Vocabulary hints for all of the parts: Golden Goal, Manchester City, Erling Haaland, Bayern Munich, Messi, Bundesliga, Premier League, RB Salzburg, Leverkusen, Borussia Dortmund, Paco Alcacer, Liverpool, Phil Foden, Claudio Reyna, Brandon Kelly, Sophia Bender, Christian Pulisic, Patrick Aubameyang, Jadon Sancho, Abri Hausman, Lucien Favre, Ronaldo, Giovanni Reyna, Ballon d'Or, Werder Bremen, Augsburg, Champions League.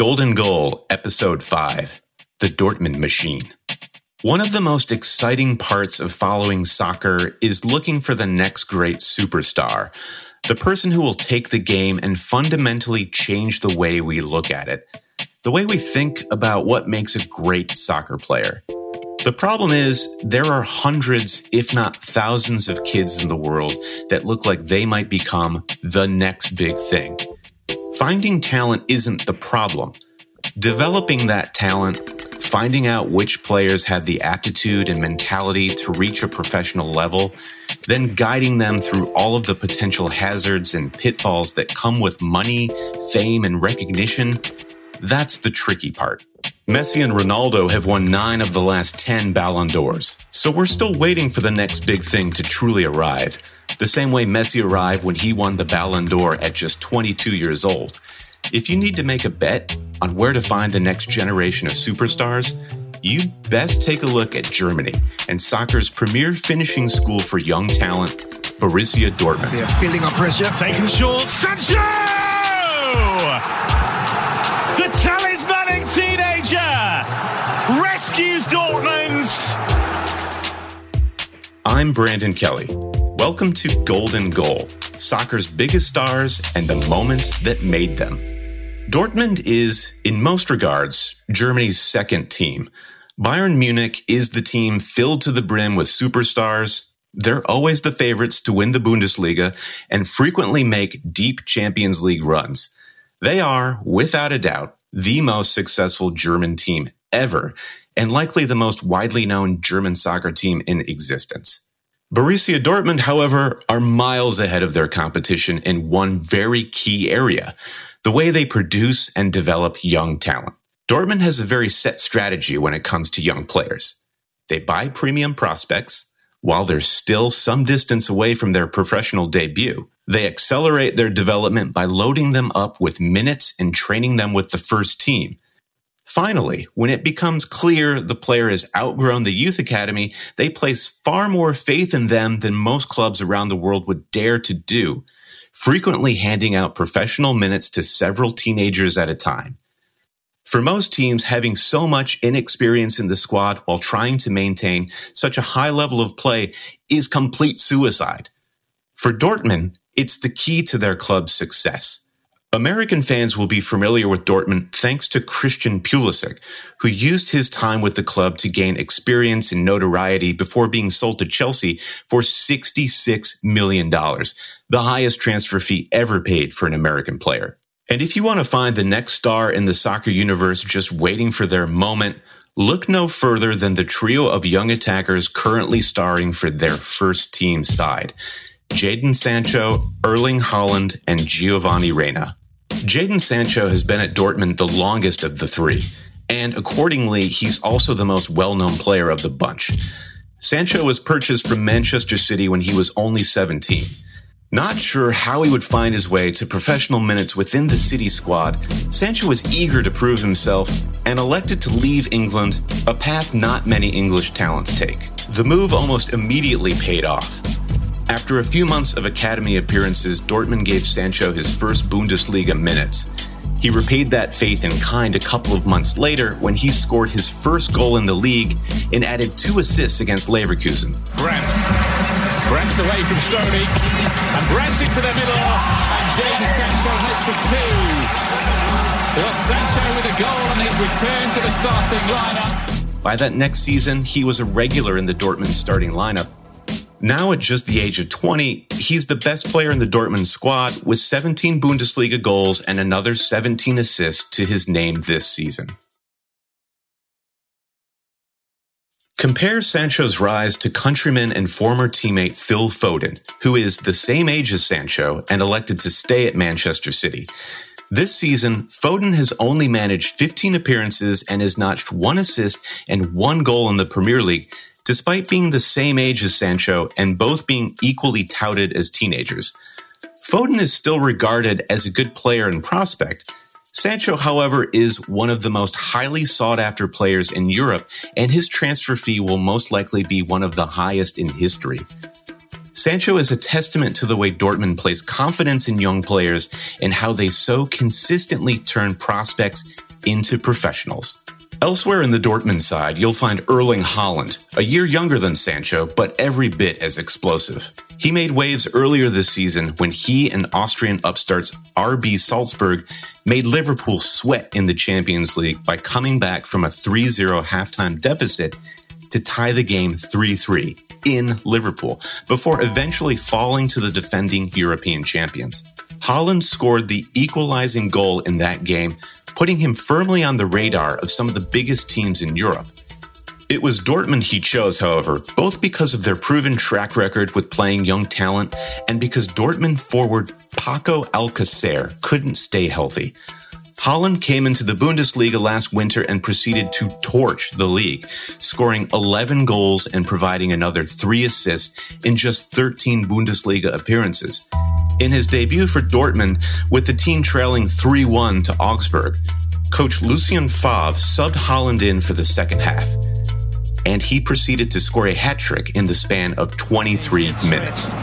Golden Goal, Episode 5, The Dortmund Machine. One of the most exciting parts of following soccer is looking for the next great superstar, the person who will take the game and fundamentally change the way we look at it, the way we think about what makes a great soccer player. The problem is there are hundreds, if not thousands of kids in the world that look like they might become the next big thing. Finding talent isn't the problem. Developing that talent, finding out which players have the aptitude and mentality to reach a professional level, then guiding them through all of the potential hazards and pitfalls that come with money, fame, and recognition, that's the tricky part. Messi and Ronaldo have won 9 of the last 10 Ballon d'Ors, so we're still waiting for the next big thing to truly arrive, the same way Messi arrived when he won the Ballon d'Or at just 22 years old. If you need to make a bet on where to find the next generation of superstars, you best take a look at Germany and soccer's premier finishing school for young talent, Borussia Dortmund. They're building up pressure. Taken short. Sancho! I'm Brandon Kelly. Welcome to Golden Goal, soccer's biggest stars and the moments that made them. Dortmund is, in most regards, Germany's second team. Bayern Munich is the team filled to the brim with superstars. They're always the favorites to win the Bundesliga and frequently make deep Champions League runs. They are, without a doubt, the most successful German team ever, and likely the most widely known German soccer team in existence. Borussia Dortmund, however, are miles ahead of their competition in one very key area, the way they produce and develop young talent. Dortmund has a very set strategy when it comes to young players. They buy premium prospects while they're still some distance away from their professional debut. They accelerate their development by loading them up with minutes and training them with the first team. Finally, when it becomes clear the player has outgrown the youth academy, they place far more faith in them than most clubs around the world would dare to do, frequently handing out professional minutes to several teenagers at a time. For most teams, having so much inexperience in the squad while trying to maintain such a high level of play is complete suicide. For Dortmund, it's the key to their club's success. American fans will be familiar with Dortmund thanks to Christian Pulisic, who used his time with the club to gain experience and notoriety before being sold to Chelsea for $66 million, the highest transfer fee ever paid for an American player. And if you want to find the next star in the soccer universe just waiting for their moment, look no further than the trio of young attackers currently starring for their first team side: Jadon Sancho, Erling Haaland, and Giovanni Reyna. Jadon Sancho has been at Dortmund the longest of the three, and accordingly, he's also the most well-known player of the bunch. Sancho was purchased from Manchester City when he was only 17. Not sure how he would find his way to professional minutes within the City squad, Sancho was eager to prove himself and elected to leave England, a path not many English talents take. The move almost immediately paid off. After a few months of academy appearances, Dortmund gave Sancho his first Bundesliga minutes. He repaid that faith in kind a couple of months later when he scored his first goal in the league and added 2 assists against Leverkusen. Brandt's away from Stoney, and Brandt into the middle, and Jadon Sancho hits for 2. Well, Sancho with a goal and his return to the starting lineup. By that next season, he was a regular in the Dortmund starting lineup. Now at just the age of 20, he's the best player in the Dortmund squad with 17 Bundesliga goals and another 17 assists to his name this season. Compare Sancho's rise to countryman and former teammate Phil Foden, who is the same age as Sancho and elected to stay at Manchester City. This season, Foden has only managed 15 appearances and has notched 1 assist and 1 goal in the Premier League, despite being the same age as Sancho and both being equally touted as teenagers. Foden is still regarded as a good player and prospect. Sancho, however, is one of the most highly sought-after players in Europe, and his transfer fee will most likely be one of the highest in history. Sancho is a testament to the way Dortmund plays confidence in young players and how they so consistently turn prospects into professionals. Elsewhere in the Dortmund side, you'll find Erling Haaland, a year younger than Sancho, but every bit as explosive. He made waves earlier this season when he and Austrian upstarts RB Salzburg made Liverpool sweat in the Champions League by coming back from a 3-0 halftime deficit to tie the game 3-3 in Liverpool before eventually falling to the defending European champions. Haaland scored the equalizing goal in that game, putting him firmly on the radar of some of the biggest teams in Europe. It was Dortmund he chose, however, both because of their proven track record with playing young talent and because Dortmund forward Paco Alcacer couldn't stay healthy. Haaland came into the Bundesliga last winter and proceeded to torch the league, scoring 11 goals and providing another 3 assists in just 13 Bundesliga appearances. In his debut for Dortmund, with the team trailing 3-1 to Augsburg, coach Lucien Favre subbed Haaland in for the second half, and he proceeded to score a hat-trick in the span of 23 minutes. The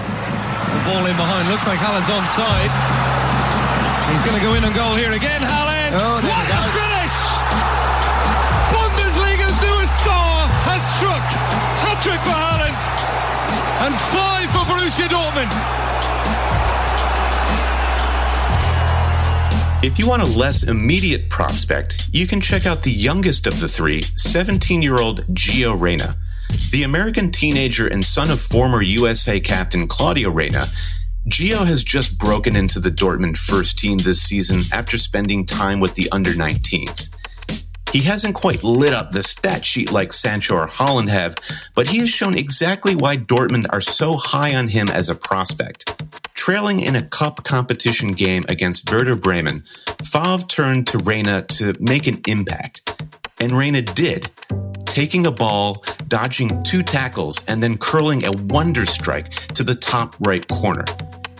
ball in behind, looks like Haaland's onside. He's going to go in on goal here again, Haaland. Oh, what a finish! Bundesliga's newest star has struck. Hat-trick for Haaland. And 5 for Borussia Dortmund. If you want a less immediate prospect, you can check out the youngest of the three, 17-year-old Gio Reyna. The American teenager and son of former USA captain Claudio Reyna, Gio has just broken into the Dortmund first team this season after spending time with the under-19s. He hasn't quite lit up the stat sheet like Sancho or Haaland have, but he has shown exactly why Dortmund are so high on him as a prospect. Trailing in a cup competition game against Werder Bremen, Favre turned to Reyna to make an impact. And Reyna did, taking a ball, dodging 2 tackles, and then curling a wonder strike to the top right corner.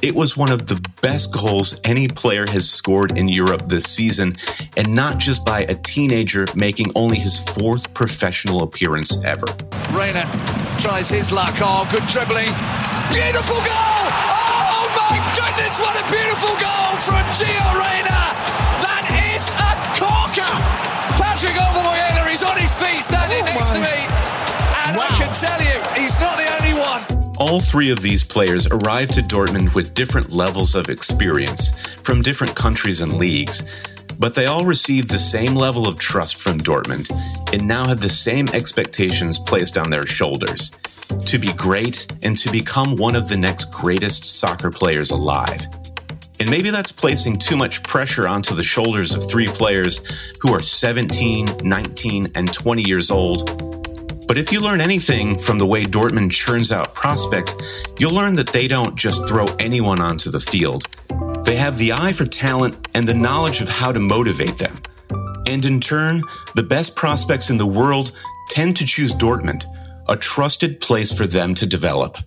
It was one of the best goals any player has scored in Europe this season, and not just by a teenager making only his 4th professional appearance ever. Reyna tries his luck. Oh, good dribbling. Beautiful goal! Oh, my goodness, what a beautiful goal from Gio Reyna! That is a corker! Patrick Aubameyang is on his feet standing next to me, and I can tell you, he's not the only one. All 3 of these players arrived to Dortmund with different levels of experience from different countries and leagues, but they all received the same level of trust from Dortmund and now have the same expectations placed on their shoulders: to be great and to become one of the next greatest soccer players alive. And maybe that's placing too much pressure onto the shoulders of 3 players who are 17, 19, and 20 years old. But if you learn anything from the way Dortmund churns out prospects, you'll learn that they don't just throw anyone onto the field. They have the eye for talent and the knowledge of how to motivate them. And in turn, the best prospects in the world tend to choose Dortmund, a trusted place for them to develop.